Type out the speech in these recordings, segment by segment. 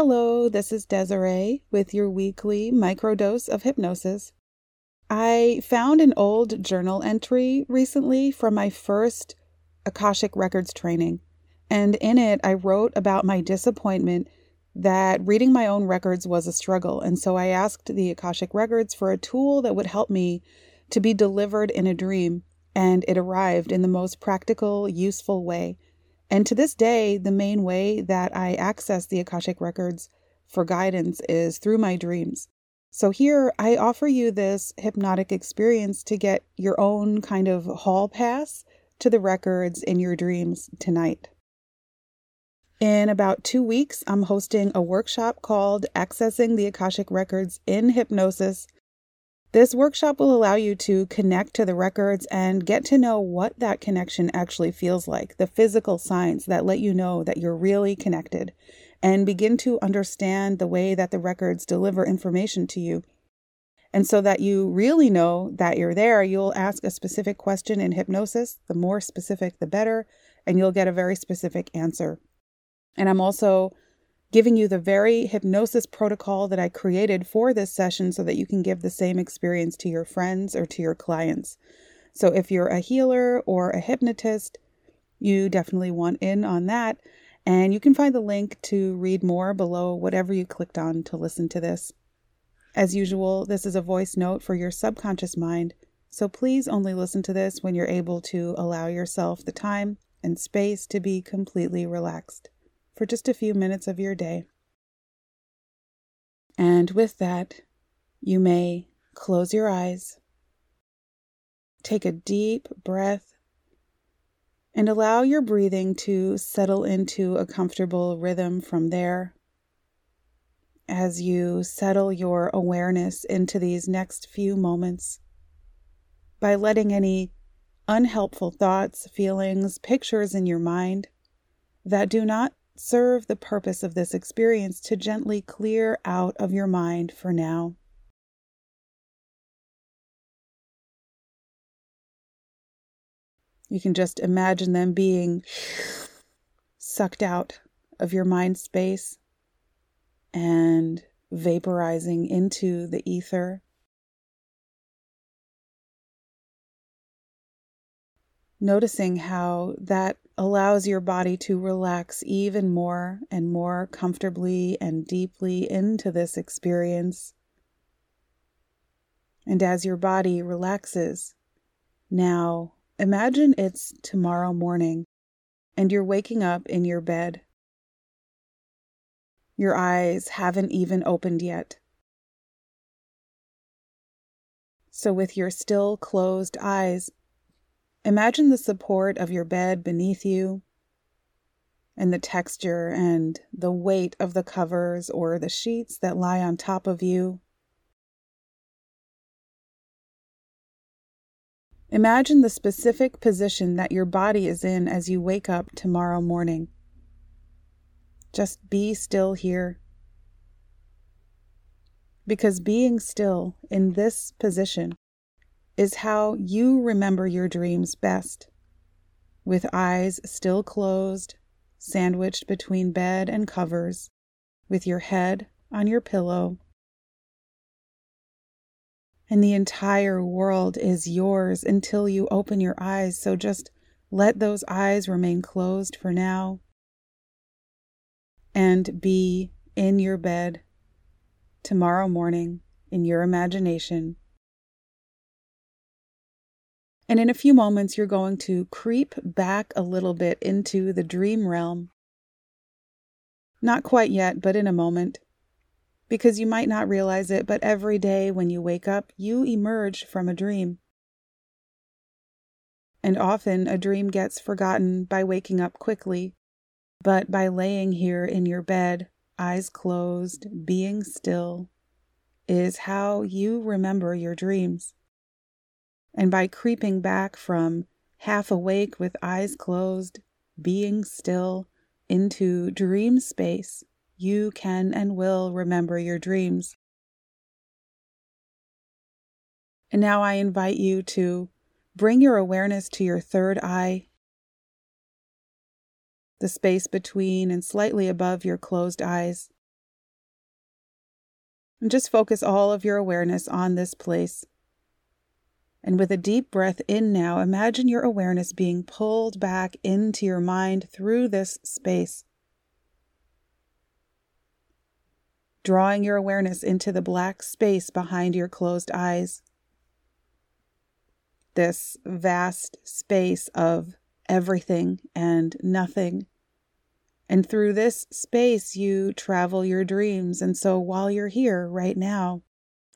Hello, this is Desiree with your weekly microdose of hypnosis. I found an old journal entry recently from my first Akashic Records training, and in it I wrote about my disappointment that reading my own records was a struggle, and so I asked the Akashic Records for a tool that would help me to be delivered in a dream, and it arrived in the most practical, useful way. And to this day, the main way that I access the Akashic Records for guidance is through my dreams. So here, I offer you this hypnotic experience to get your own kind of hall pass to the records in your dreams tonight. In about 2 weeks, I'm hosting a workshop called Accessing the Akashic Records in Hypnosis. This workshop will allow you to connect to the records and get to know what that connection actually feels like, the physical signs that let you know that you're really connected, and begin to understand the way that the records deliver information to you. And so that you really know that you're there, you'll ask a specific question in hypnosis. The more specific, the better, and you'll get a very specific answer. And I'm also giving you the very hypnosis protocol that I created for this session so that you can give the same experience to your friends or to your clients. So if you're a healer or a hypnotist, you definitely want in on that. And you can find the link to read more below whatever you clicked on to listen to this. As usual, this is a voice note for your subconscious mind, so please only listen to this when you're able to allow yourself the time and space to be completely relaxed for just a few minutes of your day. And with that, you may close your eyes, take a deep breath, and allow your breathing to settle into a comfortable rhythm from there. As you settle your awareness into these next few moments, by letting any unhelpful thoughts, feelings, pictures in your mind that do not serve the purpose of this experience to gently clear out of your mind for now. You can just imagine them being sucked out of your mind space and vaporizing into the ether. Noticing how that allows your body to relax even more and more comfortably and deeply into this experience. And as your body relaxes, now imagine it's tomorrow morning and you're waking up in your bed. Your eyes haven't even opened yet. So with your still closed eyes, imagine the support of your bed beneath you and the texture and the weight of the covers or the sheets that lie on top of you. Imagine the specific position that your body is in as you wake up tomorrow morning. Just be still here. Because being still in this position is how you remember your dreams best, with eyes still closed, sandwiched between bed and covers, with your head on your pillow. And the entire world is yours until you open your eyes, so just let those eyes remain closed for now. And be in your bed tomorrow morning in your imagination. And in a few moments, you're going to creep back a little bit into the dream realm. Not quite yet, but in a moment. Because you might not realize it, but every day when you wake up, you emerge from a dream. And often a dream gets forgotten by waking up quickly. But by laying here in your bed, eyes closed, being still, is how you remember your dreams. And by creeping back from half awake with eyes closed, being still, into dream space, you can and will remember your dreams. And now I invite you to bring your awareness to your third eye, the space between and slightly above your closed eyes, And just focus all of your awareness on this place. And with a deep breath in now, imagine your awareness being pulled back into your mind through this space. Drawing your awareness into the black space behind your closed eyes. This vast space of everything and nothing. And through this space, you travel your dreams. And so while you're here right now,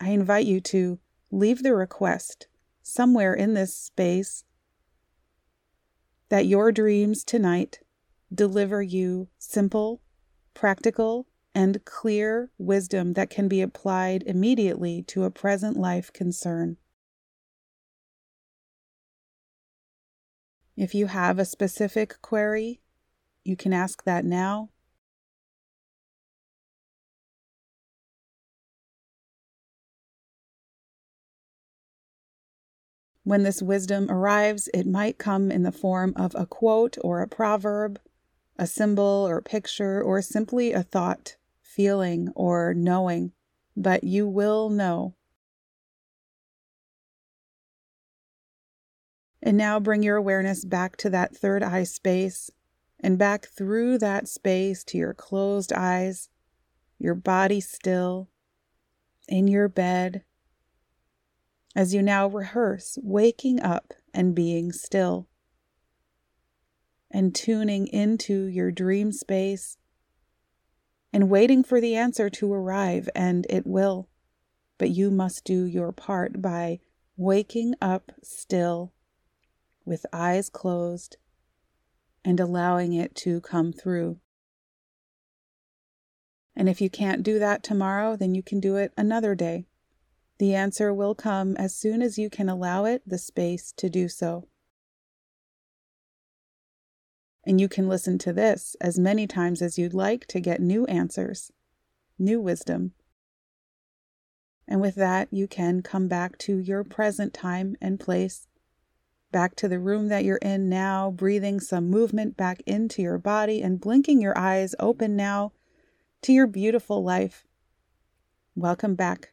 I invite you to leave the request somewhere in this space that your dreams tonight deliver you simple, practical, and clear wisdom that can be applied immediately to a present life concern. If you have a specific query, you can ask that now. When this wisdom arrives, it might come in the form of a quote or a proverb, a symbol or picture, or simply a thought, feeling, or knowing, but you will know. And now bring your awareness back to that third eye space, and back through that space to your closed eyes, your body still, in your bed, as you now rehearse waking up and being still, and tuning into your dream space, and waiting for the answer to arrive, and it will, but you must do your part by waking up still, with eyes closed, and allowing it to come through. And if you can't do that tomorrow, then you can do it another day. The answer will come as soon as you can allow it the space to do so. And you can listen to this as many times as you'd like to get new answers, new wisdom. And with that, you can come back to your present time and place, back to the room that you're in now, breathing some movement back into your body and blinking your eyes open now to your beautiful life. Welcome back.